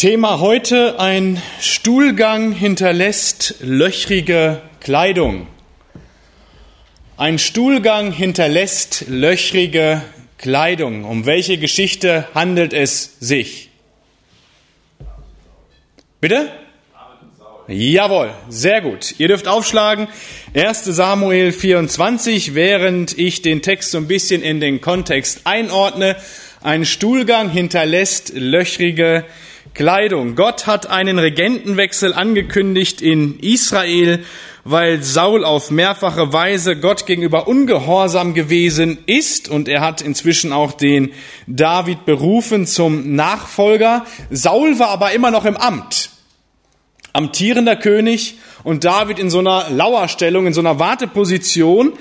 Thema heute: Ein Stuhlgang hinterlässt löchrige Kleidung. Ein Stuhlgang hinterlässt löchrige Kleidung. Um welche Geschichte handelt es sich? Bitte? Jawohl, sehr gut. Ihr dürft aufschlagen. 1. Samuel 24, während ich den Text so ein bisschen in den Kontext einordne. Ein Stuhlgang hinterlässt löchrige Kleidung. Gott hat einen Regentenwechsel angekündigt in Israel, weil Saul auf mehrfache Weise Gott gegenüber ungehorsam gewesen ist, und er hat inzwischen auch den David berufen zum Nachfolger. Saul war aber immer noch im Amt, amtierender König, und David in so einer Lauerstellung, in so einer Warteposition.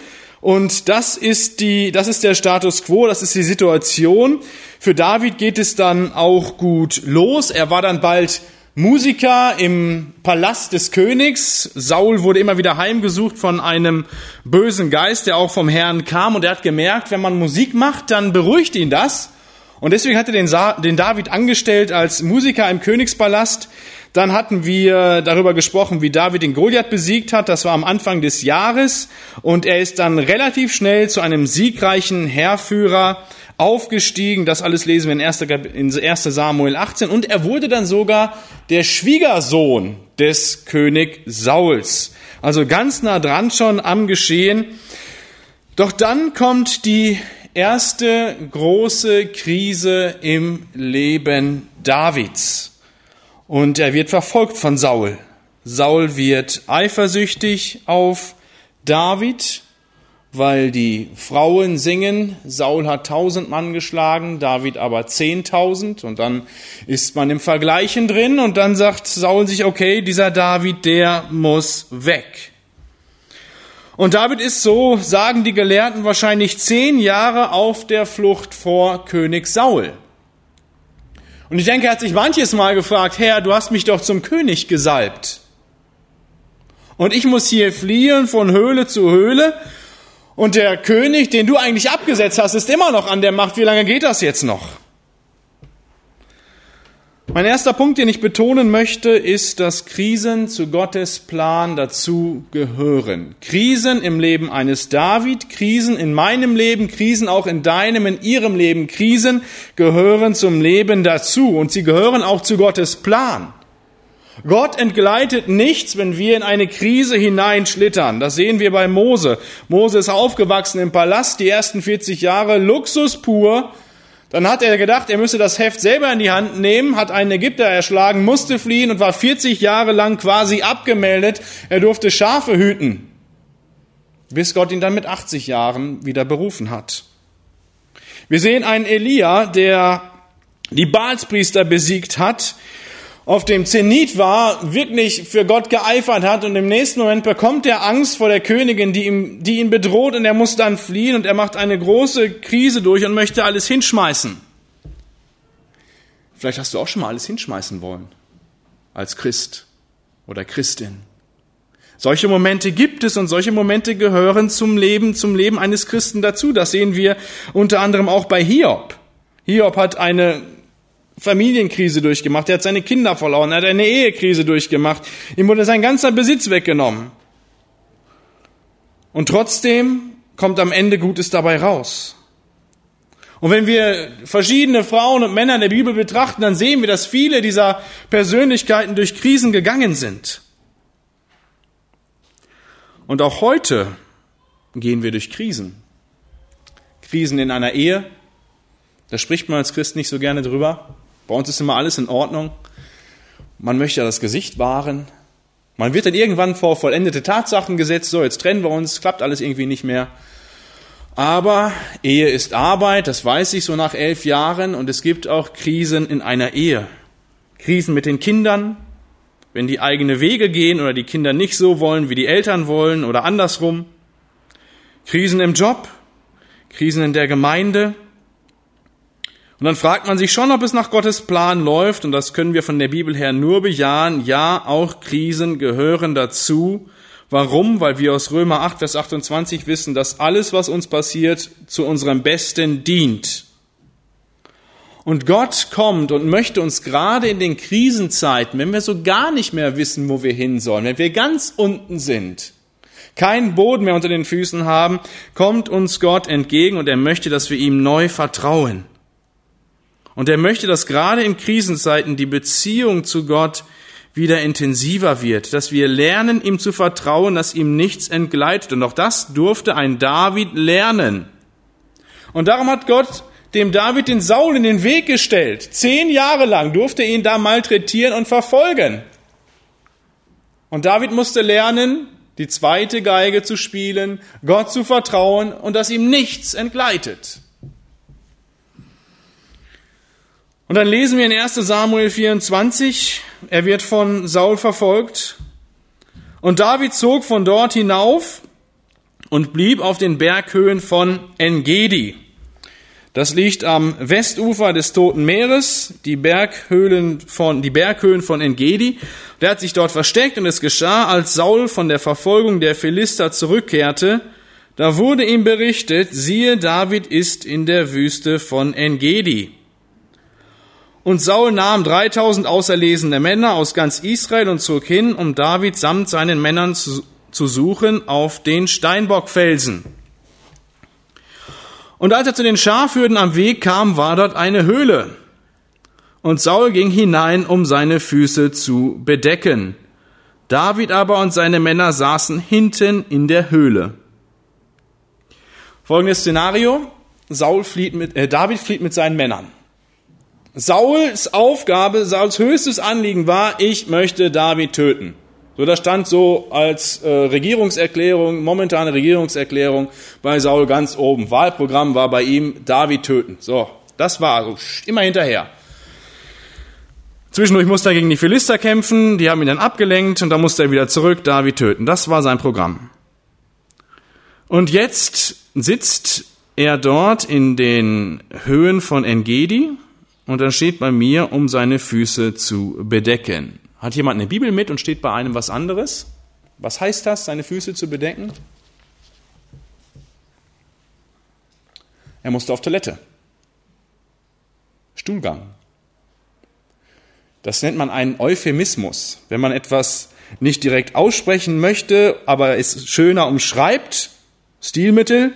Und das ist der Status quo, das ist die Situation. Für David geht es dann auch gut los. Er war dann bald Musiker im Palast des Königs. Saul wurde immer wieder heimgesucht von einem bösen Geist, der auch vom Herrn kam. Und er hat gemerkt, wenn man Musik macht, dann beruhigt ihn das. Und deswegen hat er den David angestellt als Musiker im Königspalast. Dann hatten wir darüber gesprochen, wie David den Goliath besiegt hat. Das war am Anfang des Jahres. Und er ist dann relativ schnell zu einem siegreichen Heerführer aufgestiegen. Das alles lesen wir in 1. Samuel 18. Und er wurde dann sogar der Schwiegersohn des König Sauls. Also ganz nah dran schon am Geschehen. Doch dann kommt die erste große Krise im Leben Davids. Und er wird verfolgt von Saul. Saul wird eifersüchtig auf David, weil die Frauen singen. Saul hat 1000 Mann geschlagen, David aber 10.000. Und dann ist man im Vergleichen drin, und dann sagt Saul sich, okay, dieser David, der muss weg. Und David ist, so sagen die Gelehrten, wahrscheinlich 10 Jahre auf der Flucht vor König Saul. Und ich denke, er hat sich manches Mal gefragt: Herr, du hast mich doch zum König gesalbt. Und ich muss hier fliehen von Höhle zu Höhle. Und der König, den du eigentlich abgesetzt hast, ist immer noch an der Macht. Wie lange geht das jetzt noch? Mein erster Punkt, den ich betonen möchte, ist, dass Krisen zu Gottes Plan dazu gehören. Krisen im Leben eines David, Krisen in meinem Leben, Krisen auch in deinem, in ihrem Leben. Krisen gehören zum Leben dazu, und sie gehören auch zu Gottes Plan. Gott entgleitet nichts, wenn wir in eine Krise hineinschlittern. Das sehen wir bei Mose. Mose ist aufgewachsen im Palast, die ersten 40 Jahre, Luxus pur. Dann hat er gedacht, er müsse das Heft selber in die Hand nehmen, hat einen Ägypter erschlagen, musste fliehen und war 40 Jahre lang quasi abgemeldet. Er durfte Schafe hüten, bis Gott ihn dann mit 80 Jahren wieder berufen hat. Wir sehen einen Elia, der die Baalspriester besiegt hat, auf dem Zenit war, wirklich für Gott geeifert hat, und im nächsten Moment bekommt er Angst vor der Königin, die ihn bedroht, und er muss dann fliehen, und er macht eine große Krise durch und möchte alles hinschmeißen. Vielleicht hast du auch schon mal alles hinschmeißen wollen, als Christ oder Christin. Solche Momente gibt es, und solche Momente gehören zum Leben eines Christen dazu. Das sehen wir unter anderem auch bei Hiob. Hiob hat eine Familienkrise durchgemacht, er hat seine Kinder verloren, er hat eine Ehekrise durchgemacht, ihm wurde sein ganzer Besitz weggenommen. Und trotzdem kommt am Ende Gutes dabei raus. Und wenn wir verschiedene Frauen und Männer in der Bibel betrachten, dann sehen wir, dass viele dieser Persönlichkeiten durch Krisen gegangen sind. Und auch heute gehen wir durch Krisen. Krisen in einer Ehe, da spricht man als Christ nicht so gerne drüber. Bei uns ist immer alles in Ordnung. Man möchte ja das Gesicht wahren. Man wird dann irgendwann vor vollendete Tatsachen gesetzt. So, jetzt trennen wir uns, klappt alles irgendwie nicht mehr. Aber Ehe ist Arbeit, das weiß ich so nach 11 Jahren. Und es gibt auch Krisen in einer Ehe. Krisen mit den Kindern, wenn die eigene Wege gehen oder die Kinder nicht so wollen, wie die Eltern wollen oder andersrum. Krisen im Job, Krisen in der Gemeinde. Und dann fragt man sich schon, ob es nach Gottes Plan läuft, und das können wir von der Bibel her nur bejahen. Ja, auch Krisen gehören dazu. Warum? Weil wir aus Römer 8, Vers 28 wissen, dass alles, was uns passiert, zu unserem Besten dient. Und Gott kommt und möchte uns gerade in den Krisenzeiten, wenn wir so gar nicht mehr wissen, wo wir hin sollen, wenn wir ganz unten sind, keinen Boden mehr unter den Füßen haben, kommt uns Gott entgegen und er möchte, dass wir ihm neu vertrauen. Und er möchte, dass gerade in Krisenzeiten die Beziehung zu Gott wieder intensiver wird, dass wir lernen, ihm zu vertrauen, dass ihm nichts entgleitet. Und auch das durfte ein David lernen. Und darum hat Gott dem David den Saul in den Weg gestellt. 10 Jahre lang durfte er ihn da malträtieren und verfolgen. Und David musste lernen, die zweite Geige zu spielen, Gott zu vertrauen und dass ihm nichts entgleitet. Und dann lesen wir in 1. Samuel 24, er wird von Saul verfolgt. Und David zog von dort hinauf und blieb auf den Berghöhen von Engedi. Das liegt am Westufer des Toten Meeres, die Berghöhen von Engedi. Der hat sich dort versteckt und es geschah, als Saul von der Verfolgung der Philister zurückkehrte, da wurde ihm berichtet, siehe, David ist in der Wüste von Engedi. Und Saul nahm 3000 auserlesene Männer aus ganz Israel und zog hin, um David samt seinen Männern zu suchen auf den Steinbockfelsen. Und als er zu den Schafhürden am Weg kam, war dort eine Höhle. Und Saul ging hinein, um seine Füße zu bedecken. David aber und seine Männer saßen hinten in der Höhle. Folgendes Szenario: David flieht mit seinen Männern. Sauls höchstes Anliegen war, ich möchte David töten. So, das stand so als momentane Regierungserklärung bei Saul ganz oben. Wahlprogramm war bei ihm, David töten. So, das war also immer hinterher. Zwischendurch musste er gegen die Philister kämpfen, die haben ihn dann abgelenkt und dann musste er wieder zurück, David töten. Das war sein Programm. Und jetzt sitzt er dort in den Höhen von Engedi und dann steht bei mir, um seine Füße zu bedecken. Hat jemand eine Bibel mit und steht bei einem was anderes? Was heißt das, seine Füße zu bedecken? Er musste auf Toilette. Stuhlgang. Das nennt man einen Euphemismus. Wenn man etwas nicht direkt aussprechen möchte, aber es schöner umschreibt, Stilmittel,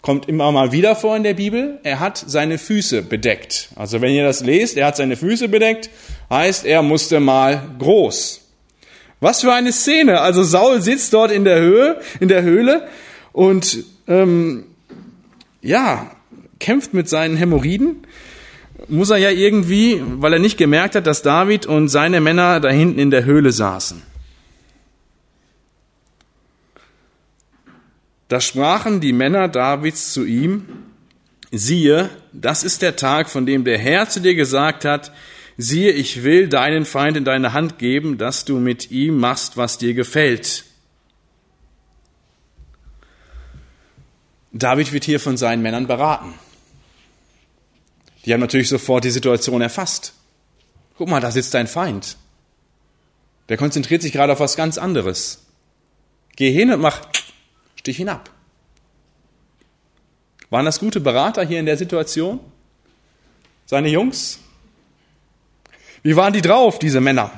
kommt immer mal wieder vor in der Bibel, er hat seine Füße bedeckt. Also wenn ihr das lest, er hat seine Füße bedeckt, heißt, er musste mal groß. Was für eine Szene! Also Saul sitzt dort in der Höhle und kämpft mit seinen Hämorrhoiden. Muss er ja irgendwie, weil er nicht gemerkt hat, dass David und seine Männer da hinten in der Höhle saßen. Da sprachen die Männer Davids zu ihm, siehe, das ist der Tag, von dem der Herr zu dir gesagt hat, siehe, ich will deinen Feind in deine Hand geben, dass du mit ihm machst, was dir gefällt. David wird hier von seinen Männern beraten. Die haben natürlich sofort die Situation erfasst. Guck mal, da sitzt dein Feind. Der konzentriert sich gerade auf was ganz anderes. Geh hin und mach dich hinab. Waren das gute Berater hier in der Situation? Seine Jungs? Wie waren die drauf, diese Männer?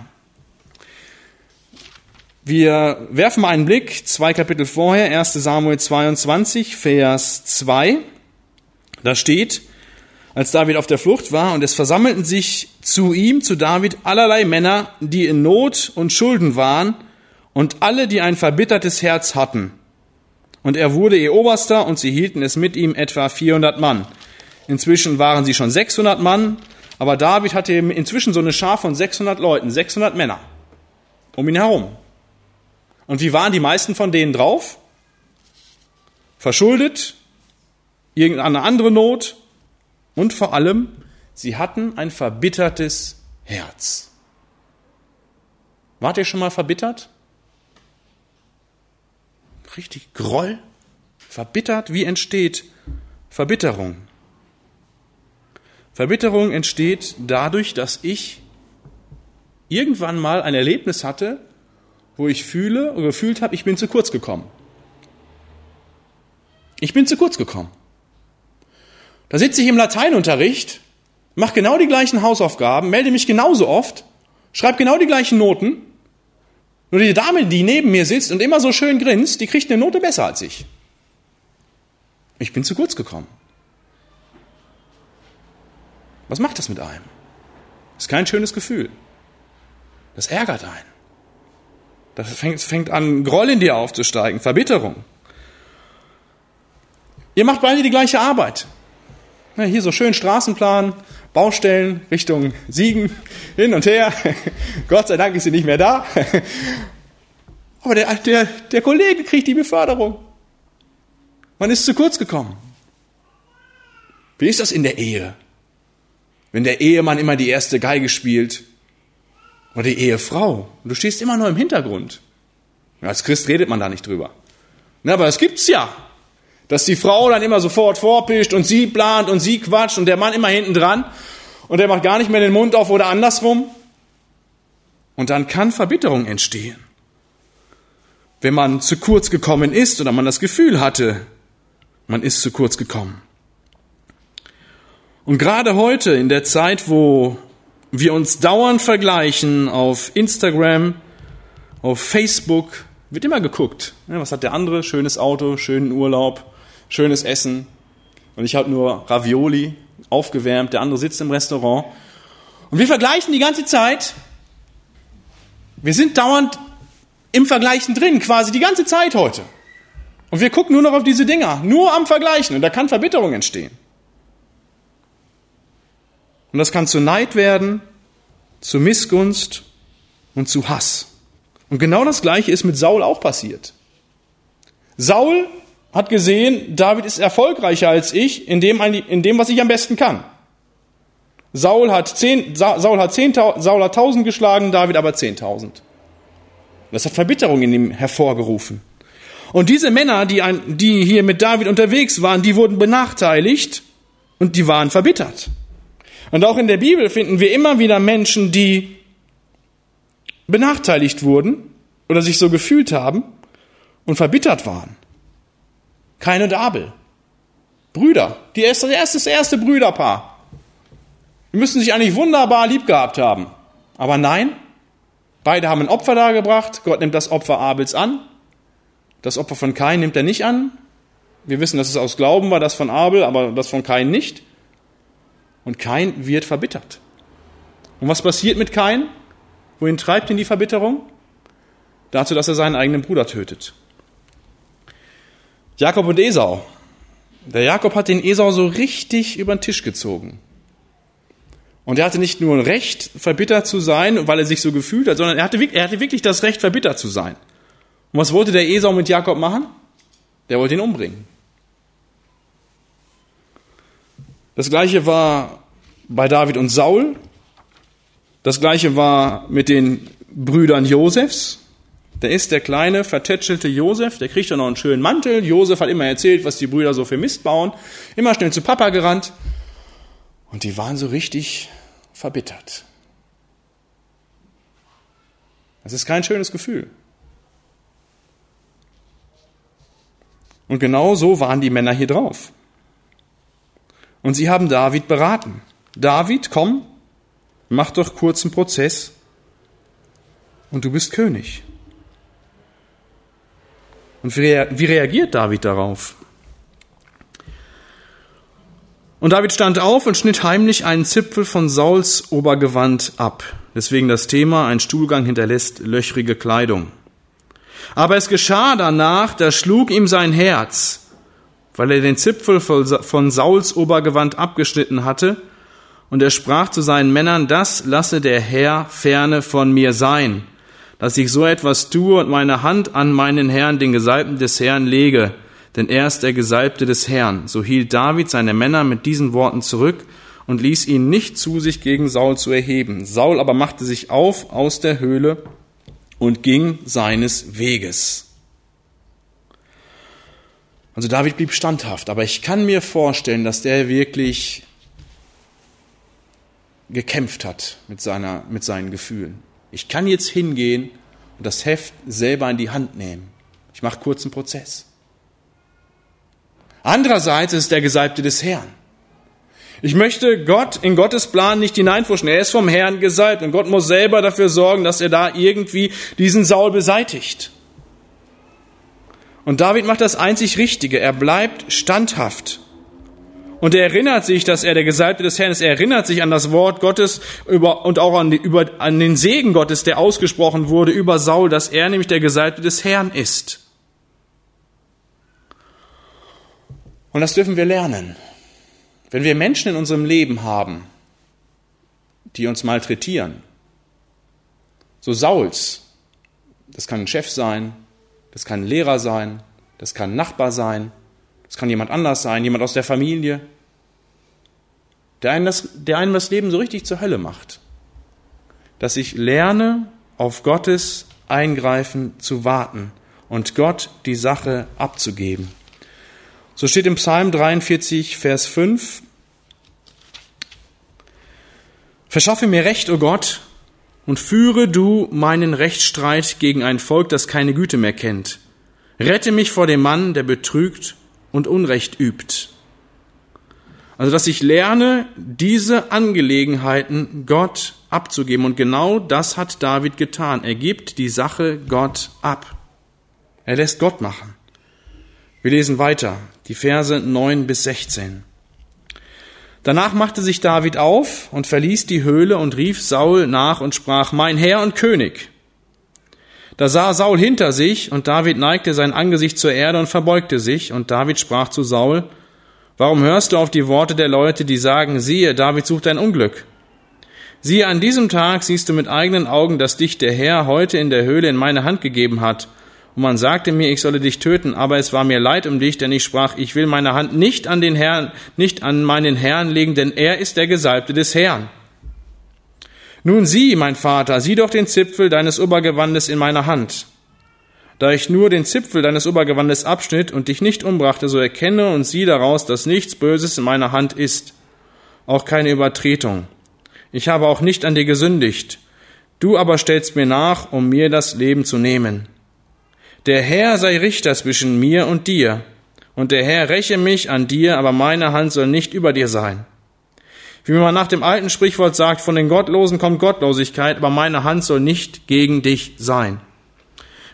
Wir werfen mal einen Blick, 2 Kapitel vorher, 1. Samuel 22, Vers 2. Da steht, als David auf der Flucht war und es versammelten sich zu ihm, zu David, allerlei Männer, die in Not und Schulden waren und alle, die ein verbittertes Herz hatten. Und er wurde ihr Oberster und sie hielten es mit ihm etwa 400 Mann. Inzwischen waren sie schon 600 Mann, aber David hatte inzwischen so eine Schar von 600 Leuten, 600 Männer um ihn herum. Und wie waren die meisten von denen drauf? Verschuldet, irgendeine andere Not und vor allem, sie hatten ein verbittertes Herz. Wart ihr schon mal verbittert? Richtig Groll, verbittert. Wie entsteht Verbitterung? Verbitterung entsteht dadurch, dass ich irgendwann mal ein Erlebnis hatte, wo ich gefühlt habe, ich bin zu kurz gekommen. Ich bin zu kurz gekommen. Da sitze ich im Lateinunterricht Mach genau die gleichen Hausaufgaben, melde mich genauso oft, schreib genau die gleichen Noten. Nur die Dame, die neben mir sitzt und immer so schön grinst, die kriegt eine Note besser als ich. Ich bin zu kurz gekommen. Was macht das mit einem? Ist kein schönes Gefühl. Das ärgert einen. Das fängt an, Groll in dir aufzusteigen, Verbitterung. Ihr macht beide die gleiche Arbeit. Ja, hier so schön Straßenplan, Baustellen Richtung Siegen, hin und her. Gott sei Dank ist sie nicht mehr da. Aber der Kollege kriegt die Beförderung. Man ist zu kurz gekommen. Wie ist das in der Ehe? Wenn der Ehemann immer die erste Geige spielt oder die Ehefrau und du stehst immer nur im Hintergrund. Als Christ redet man da nicht drüber. Na, aber das gibt's ja. Dass die Frau dann immer sofort vorpischt und sie plant und sie quatscht und der Mann immer hinten dran und der macht gar nicht mehr den Mund auf oder andersrum. Und dann kann Verbitterung entstehen. Wenn man zu kurz gekommen ist oder man das Gefühl hatte, man ist zu kurz gekommen. Und gerade heute in der Zeit, wo wir uns dauernd vergleichen auf Instagram, auf Facebook, wird immer geguckt. Was hat der andere? Schönes Auto, schönen Urlaub. Schönes Essen und ich habe nur Ravioli aufgewärmt, der andere sitzt im Restaurant. Und wir vergleichen die ganze Zeit, wir sind dauernd im Vergleichen drin, quasi die ganze Zeit heute. Und wir gucken nur noch auf diese Dinger, nur am Vergleichen und da kann Verbitterung entstehen. Und das kann zu Neid werden, zu Missgunst und zu Hass. Und genau das Gleiche ist mit Saul auch passiert. Saul hat gesehen, David ist erfolgreicher als ich in dem, was ich am besten kann. Saul hat 1000 geschlagen, David aber 10.000. Das hat Verbitterung in ihm hervorgerufen. Und diese Männer, die hier mit David unterwegs waren, die wurden benachteiligt und die waren verbittert. Und auch in der Bibel finden wir immer wieder Menschen, die benachteiligt wurden oder sich so gefühlt haben und verbittert waren. Kain und Abel. Brüder. Das erste Brüderpaar. Die müssen sich eigentlich wunderbar lieb gehabt haben. Aber nein, beide haben ein Opfer dargebracht. Gott nimmt das Opfer Abels an. Das Opfer von Kain nimmt er nicht an. Wir wissen, dass es aus Glauben war, das von Abel, aber das von Kain nicht. Und Kain wird verbittert. Und was passiert mit Kain? Wohin treibt ihn die Verbitterung? Dazu, dass er seinen eigenen Bruder tötet. Jakob und Esau. Der Jakob hat den Esau so richtig über den Tisch gezogen. Und er hatte nicht nur ein Recht, verbittert zu sein, weil er sich so gefühlt hat, sondern er hatte wirklich das Recht, verbittert zu sein. Und was wollte der Esau mit Jakob machen? Der wollte ihn umbringen. Das Gleiche war bei David und Saul. Das Gleiche war mit den Brüdern Josefs. Da ist der kleine, vertätschelte Josef, der kriegt doch noch einen schönen Mantel. Josef hat immer erzählt, was die Brüder so für Mist bauen. Immer schnell zu Papa gerannt. Und die waren so richtig verbittert. Das ist kein schönes Gefühl. Und genau so waren die Männer hier drauf. Und sie haben David beraten. David, komm, mach doch kurz einen Prozess und du bist König. Und wie reagiert David darauf? Und David stand auf und schnitt heimlich einen Zipfel von Sauls Obergewand ab. Deswegen das Thema, ein Stuhlgang hinterlässt löchrige Kleidung. Aber es geschah danach, da schlug ihm sein Herz, weil er den Zipfel von Sauls Obergewand abgeschnitten hatte. Und er sprach zu seinen Männern, das lasse der Herr ferne von mir sein, dass ich so etwas tue und meine Hand an meinen Herrn, den Gesalbten des Herrn, lege. Denn er ist der Gesalbte des Herrn. So hielt David seine Männer mit diesen Worten zurück und ließ ihn nicht zu sich gegen Saul zu erheben. Saul aber machte sich auf aus der Höhle und ging seines Weges. Also David blieb standhaft, aber ich kann mir vorstellen, dass der wirklich gekämpft hat mit seinen Gefühlen. Ich kann jetzt hingehen und das Heft selber in die Hand nehmen. Ich mache kurz einen Prozess. Andererseits ist der Gesalbte des Herrn. Ich möchte Gott in Gottes Plan nicht hineinfuschen. Er ist vom Herrn gesalbt und Gott muss selber dafür sorgen, dass er da irgendwie diesen Saul beseitigt. Und David macht das einzig Richtige. Er bleibt standhaft. Und er erinnert sich, dass er der Gesalbte des Herrn ist. Er erinnert sich an das Wort Gottes und auch an den Segen Gottes, der ausgesprochen wurde über Saul, dass er nämlich der Gesalbte des Herrn ist. Und das dürfen wir lernen. Wenn wir Menschen in unserem Leben haben, die uns malträtieren, so Sauls, das kann ein Chef sein, das kann ein Lehrer sein, das kann ein Nachbar sein, das kann jemand anders sein, jemand aus der Familie, der einem das Leben so richtig zur Hölle macht, dass ich lerne, auf Gottes Eingreifen zu warten und Gott die Sache abzugeben. So steht im Psalm 43, Vers 5, Verschaffe mir Recht, o Gott, und führe du meinen Rechtsstreit gegen ein Volk, das keine Güte mehr kennt. Rette mich vor dem Mann, der betrügt und Unrecht übt. Also, dass ich lerne, diese Angelegenheiten Gott abzugeben. Und genau das hat David getan. Er gibt die Sache Gott ab. Er lässt Gott machen. Wir lesen weiter, die Verse 9 bis 16. Danach machte sich David auf und verließ die Höhle und rief Saul nach und sprach, Mein Herr und König. Da sah Saul hinter sich, und David neigte sein Angesicht zur Erde und verbeugte sich. Und David sprach zu Saul, Warum hörst du auf die Worte der Leute, die sagen, siehe, David sucht ein Unglück? Siehe, an diesem Tag siehst du mit eigenen Augen, dass dich der Herr heute in der Höhle in meine Hand gegeben hat. Und man sagte mir, ich solle dich töten, aber es war mir leid um dich, denn ich sprach, ich will meine Hand nicht an meinen Herrn legen, denn er ist der Gesalbte des Herrn. Nun sieh, mein Vater, sieh doch den Zipfel deines Obergewandes in meiner Hand. Da ich nur den Zipfel deines Obergewandes abschnitt und dich nicht umbrachte, so erkenne und sieh daraus, dass nichts Böses in meiner Hand ist, auch keine Übertretung. Ich habe auch nicht an dir gesündigt. Du aber stellst mir nach, um mir das Leben zu nehmen. Der Herr sei Richter zwischen mir und dir, und der Herr räche mich an dir, aber meine Hand soll nicht über dir sein. Wie man nach dem alten Sprichwort sagt, von den Gottlosen kommt Gottlosigkeit, aber meine Hand soll nicht gegen dich sein.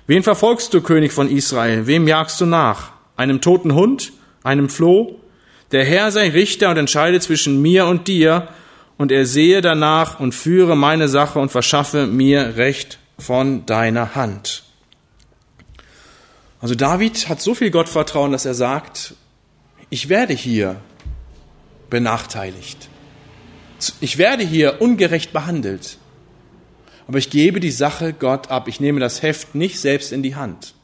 Wen verfolgst du, König von Israel? Wem jagst du nach? Einem toten Hund? Einem Floh? Der Herr sei Richter und entscheide zwischen mir und dir, und er sehe danach und führe meine Sache und verschaffe mir Recht von deiner Hand. Also David hat so viel Gottvertrauen, dass er sagt, ich werde hier benachteiligt. Ich werde hier ungerecht behandelt. Aber ich gebe die Sache Gott ab. Ich nehme das Heft nicht selbst in die Hand.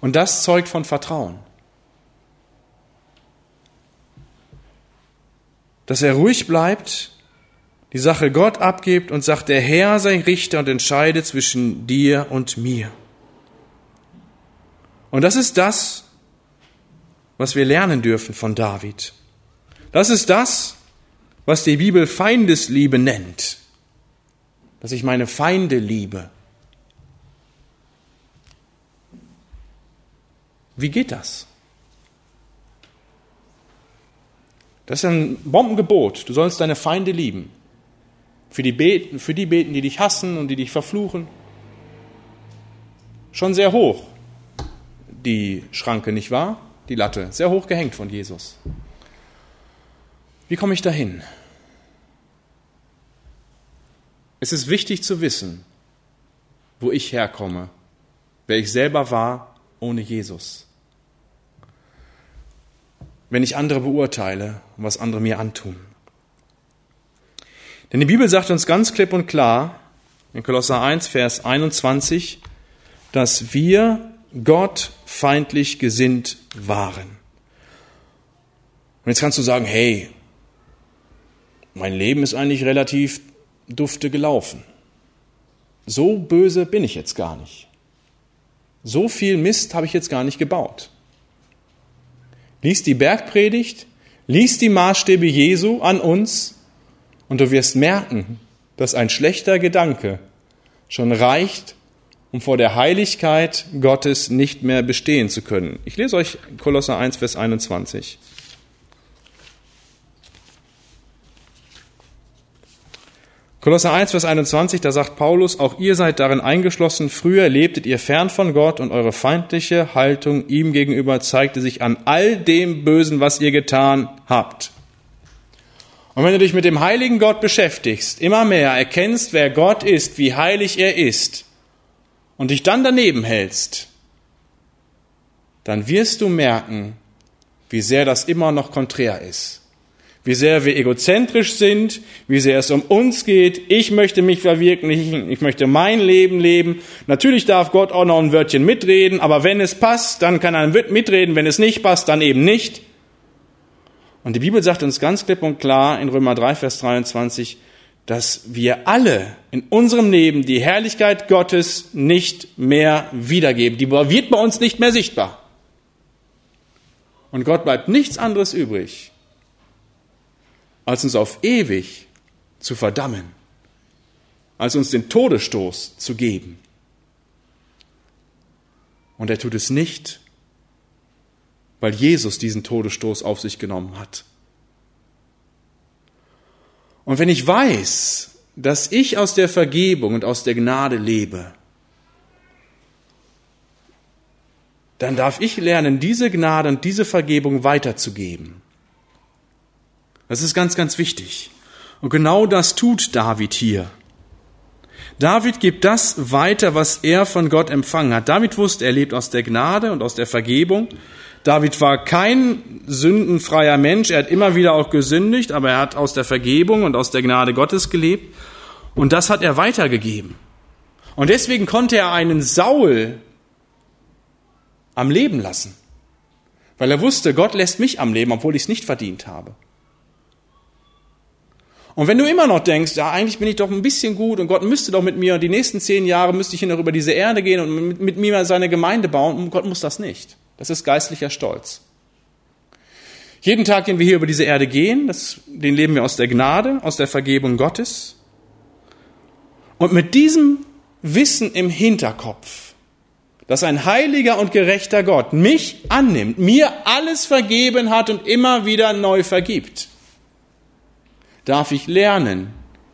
Und das zeugt von Vertrauen. Dass er ruhig bleibt, die Sache Gott abgibt und sagt, der Herr sei Richter und entscheide zwischen dir und mir. Und das ist das, was wir lernen dürfen von David. Das ist das, was die Bibel Feindesliebe nennt. Dass ich meine Feinde liebe. Wie geht das? Das ist ein Bombengebot. Du sollst deine Feinde lieben. Für die beten, die dich hassen und die dich verfluchen. Schon sehr hoch. Die Schranke, nicht wahr? Die Latte, sehr hoch gehängt von Jesus. Wie komme ich dahin? Es ist wichtig zu wissen, wo ich herkomme, wer ich selber war ohne Jesus. Wenn ich andere beurteile und was andere mir antun. Denn die Bibel sagt uns ganz klipp und klar in Kolosser 1, Vers 21, dass wir Gott feindlich gesinnt waren. Und jetzt kannst du sagen, hey, mein Leben ist eigentlich relativ dufte gelaufen. So böse bin ich jetzt gar nicht. So viel Mist habe ich jetzt gar nicht gebaut. Lies die Bergpredigt, lies die Maßstäbe Jesu an uns und du wirst merken, dass ein schlechter Gedanke schon reicht, um vor der Heiligkeit Gottes nicht mehr bestehen zu können. Ich lese euch Kolosser 1, Vers 21. Kolosser 1, Vers 21, da sagt Paulus, auch ihr seid darin eingeschlossen, früher lebtet ihr fern von Gott und eure feindliche Haltung ihm gegenüber zeigte sich an all dem Bösen, was ihr getan habt. Und wenn du dich mit dem heiligen Gott beschäftigst, immer mehr erkennst, wer Gott ist, wie heilig er ist und dich dann daneben hältst, dann wirst du merken, wie sehr das immer noch konträr ist. Wie sehr wir egozentrisch sind, wie sehr es um uns geht. Ich möchte mich verwirklichen, ich möchte mein Leben leben. Natürlich darf Gott auch noch ein Wörtchen mitreden, aber wenn es passt, dann kann er mitreden. Wenn es nicht passt, dann eben nicht. Und die Bibel sagt uns ganz klipp und klar in Römer 3, Vers 23, dass wir alle in unserem Leben die Herrlichkeit Gottes nicht mehr wiedergeben. Die wird bei uns nicht mehr sichtbar. Und Gott bleibt nichts anderes übrig, als uns auf ewig zu verdammen, als uns den Todesstoß zu geben. Und er tut es nicht, weil Jesus diesen Todesstoß auf sich genommen hat. Und wenn ich weiß, dass ich aus der Vergebung und aus der Gnade lebe, dann darf ich lernen, diese Gnade und diese Vergebung weiterzugeben. Das ist ganz, ganz wichtig. Und genau das tut David hier. David gibt das weiter, was er von Gott empfangen hat. David wusste, er lebt aus der Gnade und aus der Vergebung. David war kein sündenfreier Mensch. Er hat immer wieder auch gesündigt, aber er hat aus der Vergebung und aus der Gnade Gottes gelebt. Und das hat er weitergegeben. Und deswegen konnte er einen Saul am Leben lassen. Weil er wusste, Gott lässt mich am Leben, obwohl ich es nicht verdient habe. Und wenn du immer noch denkst, ja, eigentlich bin ich doch ein bisschen gut und Gott müsste doch mit mir, die nächsten 10 Jahre müsste ich hier noch über diese Erde gehen und mit mir seine Gemeinde bauen, und Gott muss das nicht. Das ist geistlicher Stolz. Jeden Tag, den wir hier über diese Erde gehen, den leben wir aus der Gnade, aus der Vergebung Gottes. Und mit diesem Wissen im Hinterkopf, dass ein heiliger und gerechter Gott mich annimmt, mir alles vergeben hat und immer wieder neu vergibt, darf ich lernen,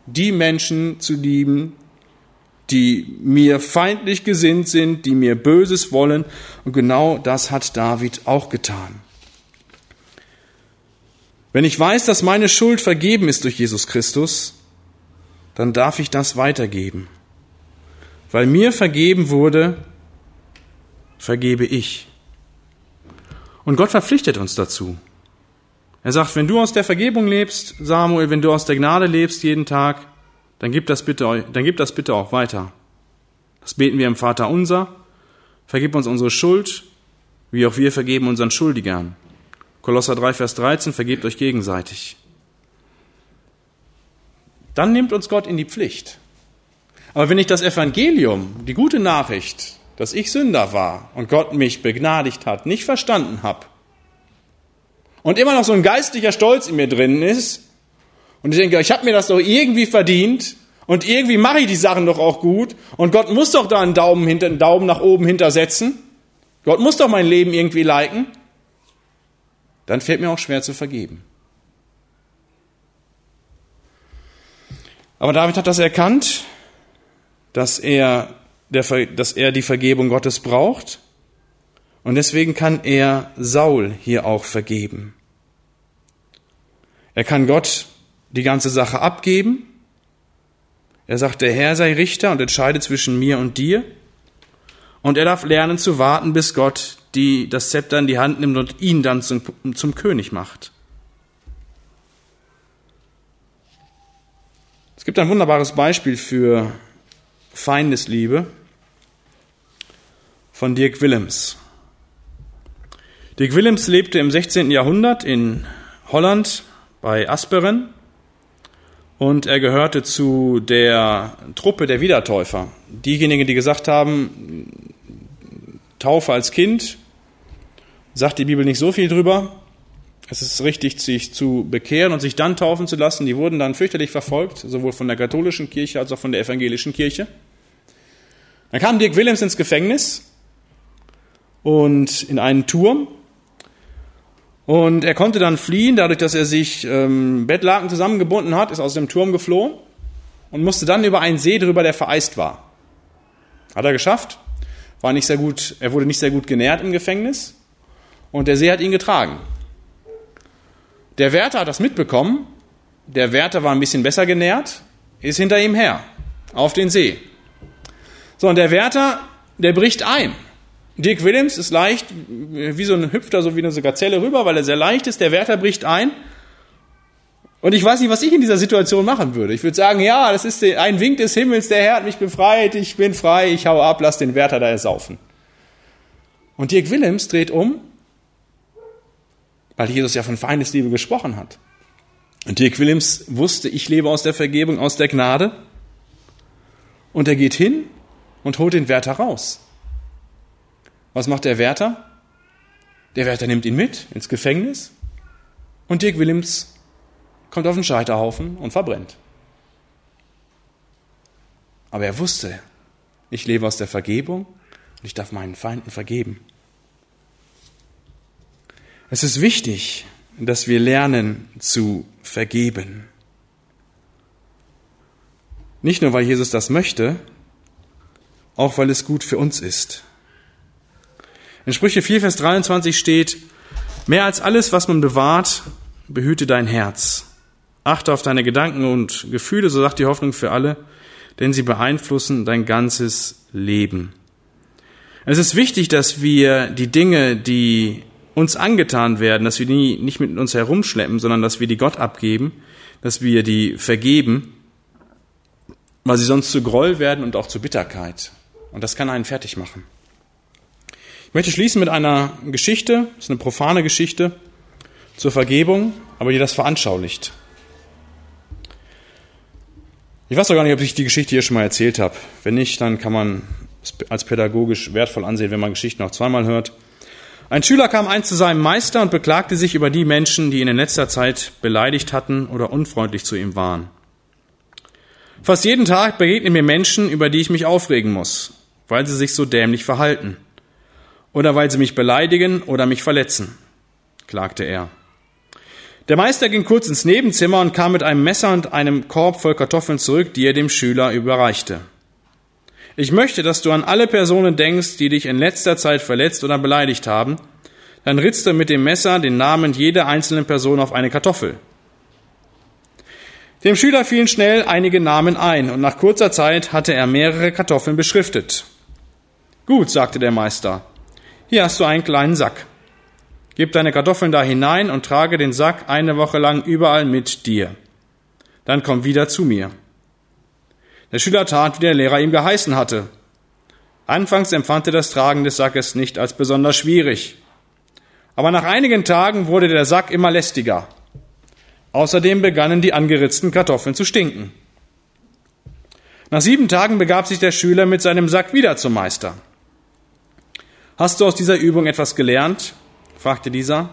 die Menschen zu lieben, die mir feindlich gesinnt sind, die mir Böses wollen. Und genau das hat David auch getan. Wenn ich weiß, dass meine Schuld vergeben ist durch Jesus Christus, dann darf ich das weitergeben. Weil mir vergeben wurde, vergebe ich. Und Gott verpflichtet uns dazu. Er sagt, wenn du aus der Vergebung lebst, Samuel, wenn du aus der Gnade lebst jeden Tag, dann gib das bitte auch weiter. Das beten wir im Vater unser. Vergib uns unsere Schuld, wie auch wir vergeben unseren Schuldigern. Kolosser 3, Vers 13, vergebt euch gegenseitig. Dann nimmt uns Gott in die Pflicht. Aber wenn ich das Evangelium, die gute Nachricht, dass ich Sünder war und Gott mich begnadigt hat, nicht verstanden habe, und immer noch so ein geistlicher Stolz in mir drin ist und ich denke, ich habe mir das doch irgendwie verdient und irgendwie mache ich die Sachen doch auch gut und Gott muss doch da einen Daumen nach oben hintersetzen, Gott muss doch mein Leben irgendwie liken, dann fällt mir auch schwer zu vergeben. Aber David hat das erkannt, dass er die Vergebung Gottes braucht. Und deswegen kann er Saul hier auch vergeben. Er kann Gott die ganze Sache abgeben. Er sagt, der Herr sei Richter und entscheide zwischen mir und dir. Und er darf lernen zu warten, bis Gott das Zepter in die Hand nimmt und ihn dann zum König macht. Es gibt ein wunderbares Beispiel für Feindesliebe von Dirk Willems. Dirk Willems lebte im 16. Jahrhundert in Holland bei Asperen und er gehörte zu der Truppe der Wiedertäufer. Diejenigen, die gesagt haben, Taufe als Kind, sagt die Bibel nicht so viel drüber. Es ist richtig, sich zu bekehren und sich dann taufen zu lassen. Die wurden dann fürchterlich verfolgt, sowohl von der katholischen Kirche als auch von der evangelischen Kirche. Dann kam Dirk Willems ins Gefängnis und in einen Turm. Und er konnte dann fliehen, dadurch, dass er sich Bettlaken zusammengebunden hat, ist aus dem Turm geflohen und musste dann über einen See drüber, der vereist war. Hat er geschafft, war nicht sehr gut, er wurde nicht sehr gut genährt im Gefängnis und der See hat ihn getragen. Der Wärter hat das mitbekommen, der Wärter war ein bisschen besser genährt, ist hinter ihm her, auf den See. So, und der Wärter, der bricht ein. Dirk Willems ist leicht, wie so ein Hüpfter, so wie eine Gazelle rüber, weil er sehr leicht ist. Der Wärter bricht ein. Und ich weiß nicht, was ich in dieser Situation machen würde. Ich würde sagen, ja, das ist ein Wink des Himmels, der Herr hat mich befreit, ich bin frei, ich hau ab, lass den Wärter da ersaufen. Und Dirk Willems dreht um, weil Jesus ja von Feindesliebe gesprochen hat. Und Dirk Willems wusste, ich lebe aus der Vergebung, aus der Gnade. Und er geht hin und holt den Wärter raus. Was macht der Wärter? Der Wärter nimmt ihn mit ins Gefängnis und Dirk Willems kommt auf den Scheiterhaufen und verbrennt. Aber er wusste, ich lebe aus der Vergebung und ich darf meinen Feinden vergeben. Es ist wichtig, dass wir lernen zu vergeben. Nicht nur, weil Jesus das möchte, auch weil es gut für uns ist. In Sprüche 4, Vers 23 steht, mehr als alles, was man bewahrt, behüte dein Herz. Achte auf deine Gedanken und Gefühle, so sagt die Hoffnung für alle, denn sie beeinflussen dein ganzes Leben. Es ist wichtig, dass wir die Dinge, die uns angetan werden, dass wir die nicht mit uns herumschleppen, sondern dass wir die Gott abgeben, dass wir die vergeben, weil sie sonst zu Groll werden und auch zu Bitterkeit. Und das kann einen fertig machen. Ich möchte schließen mit einer Geschichte, das ist eine profane Geschichte zur Vergebung, aber die das veranschaulicht. Ich weiß doch gar nicht, ob ich die Geschichte hier schon mal erzählt habe. Wenn nicht, dann kann man es als pädagogisch wertvoll ansehen, wenn man Geschichten auch zweimal hört. Ein Schüler kam einst zu seinem Meister und beklagte sich über die Menschen, die ihn in letzter Zeit beleidigt hatten oder unfreundlich zu ihm waren. Fast jeden Tag begegnen mir Menschen, über die ich mich aufregen muss, weil sie sich so dämlich verhalten. Oder weil sie mich beleidigen oder mich verletzen, klagte er. Der Meister ging kurz ins Nebenzimmer und kam mit einem Messer und einem Korb voll Kartoffeln zurück, die er dem Schüler überreichte. Ich möchte, dass du an alle Personen denkst, die dich in letzter Zeit verletzt oder beleidigt haben. Dann ritzte mit dem Messer den Namen jeder einzelnen Person auf eine Kartoffel. Dem Schüler fielen schnell einige Namen ein und nach kurzer Zeit hatte er mehrere Kartoffeln beschriftet. Gut, sagte der Meister. Hier hast du einen kleinen Sack. Gib deine Kartoffeln da hinein und trage den Sack eine Woche lang überall mit dir. Dann komm wieder zu mir. Der Schüler tat, wie der Lehrer ihm geheißen hatte. Anfangs empfand er das Tragen des Sackes nicht als besonders schwierig. Aber nach einigen Tagen wurde der Sack immer lästiger. Außerdem begannen die angeritzten Kartoffeln zu stinken. Nach 7 Tagen begab sich der Schüler mit seinem Sack wieder zum Meister. Hast du aus dieser Übung etwas gelernt? Fragte dieser.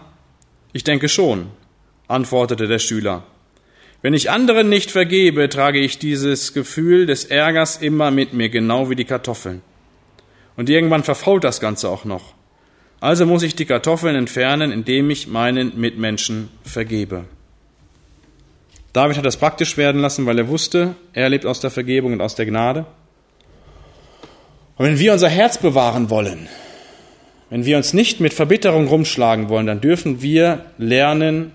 Ich denke schon, antwortete der Schüler. Wenn ich anderen nicht vergebe, trage ich dieses Gefühl des Ärgers immer mit mir, genau wie die Kartoffeln. Und irgendwann verfault das Ganze auch noch. Also muss ich die Kartoffeln entfernen, indem ich meinen Mitmenschen vergebe. David hat das praktisch werden lassen, weil er wusste, er lebt aus der Vergebung und aus der Gnade. Und wenn wir unser Herz bewahren wollen, wenn wir uns nicht mit Verbitterung rumschlagen wollen, dann dürfen wir lernen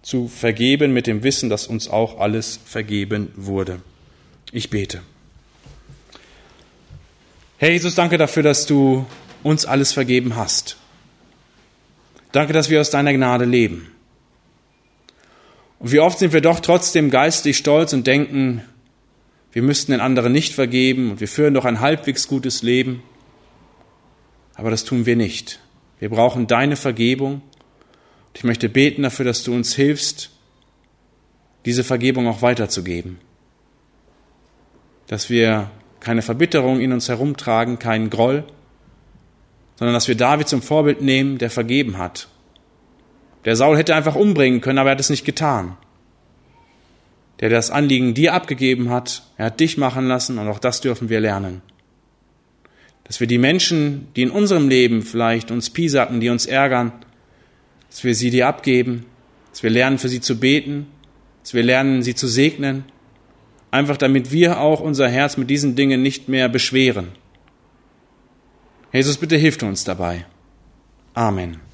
zu vergeben mit dem Wissen, dass uns auch alles vergeben wurde. Ich bete. Herr Jesus, danke dafür, dass du uns alles vergeben hast. Danke, dass wir aus deiner Gnade leben. Und wie oft sind wir doch trotzdem geistlich stolz und denken, wir müssten den anderen nicht vergeben und wir führen doch ein halbwegs gutes Leben. Aber das tun wir nicht. Wir brauchen deine Vergebung. Und ich möchte beten dafür, dass du uns hilfst, diese Vergebung auch weiterzugeben. Dass wir keine Verbitterung in uns herumtragen, keinen Groll, sondern dass wir David zum Vorbild nehmen, der vergeben hat. Der Saul hätte einfach umbringen können, aber er hat es nicht getan. Der das Anliegen dir abgegeben hat, er hat dich machen lassen und auch das dürfen wir lernen. Dass wir die Menschen, die in unserem Leben vielleicht uns piesacken, die uns ärgern, dass wir sie dir abgeben, dass wir lernen, für sie zu beten, dass wir lernen, sie zu segnen Einfach damit wir auch unser Herz mit diesen Dingen nicht mehr beschweren. Jesus, bitte hilf uns dabei. Amen.